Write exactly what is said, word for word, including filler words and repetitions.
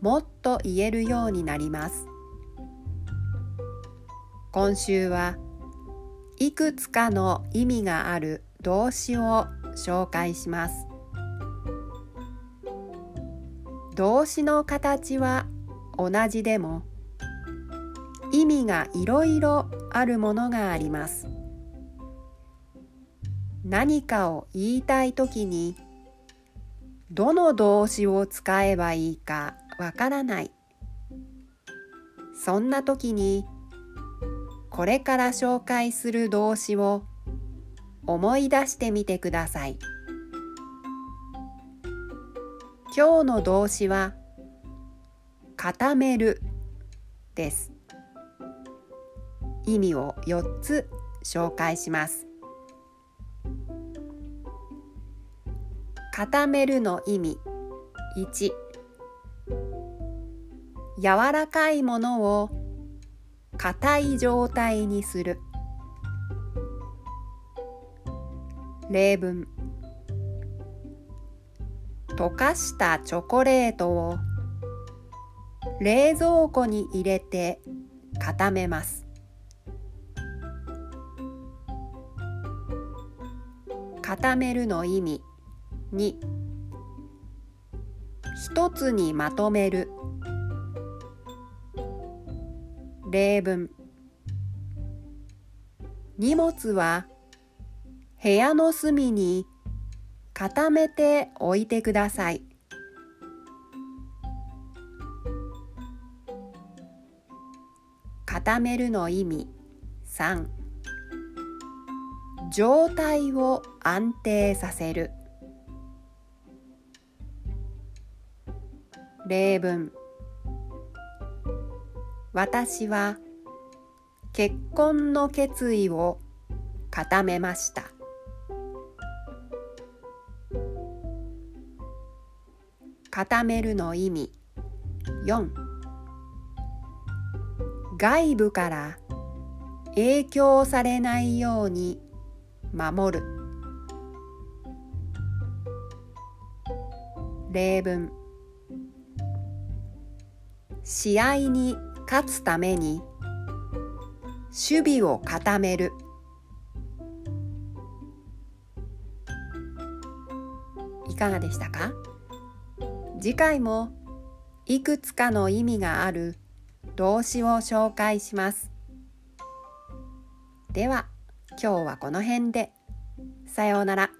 もっと言えるようになります。今週はいくつかの意味がある動詞を紹介します。動詞の形は同じでも、意味がいろいろあるものがあります。何かを言いたいときに、どの動詞を使えばいいかわからない。そんな時に、これから紹介する動詞を思い出してみてください。今日の動詞は、固めるです。意味をよっつ紹介します。固めるの意味いち、柔らかいものを硬い状態にする。例文、溶かしたチョコレートを冷蔵庫に入れて固めます。固めるの意味に、一つにまとめる。例文、荷物は部屋の隅に固めておいてください。固めるの意味さん、状態を安定させる。例文、私は結婚の決意を固めました。固めるの意味よん、外部から影響されないように守る。例文、試合に勝つために守備を固める。いかがでしたか？次回もいくつかの意味がある動詞を紹介します。では今日はこの辺で。さようなら。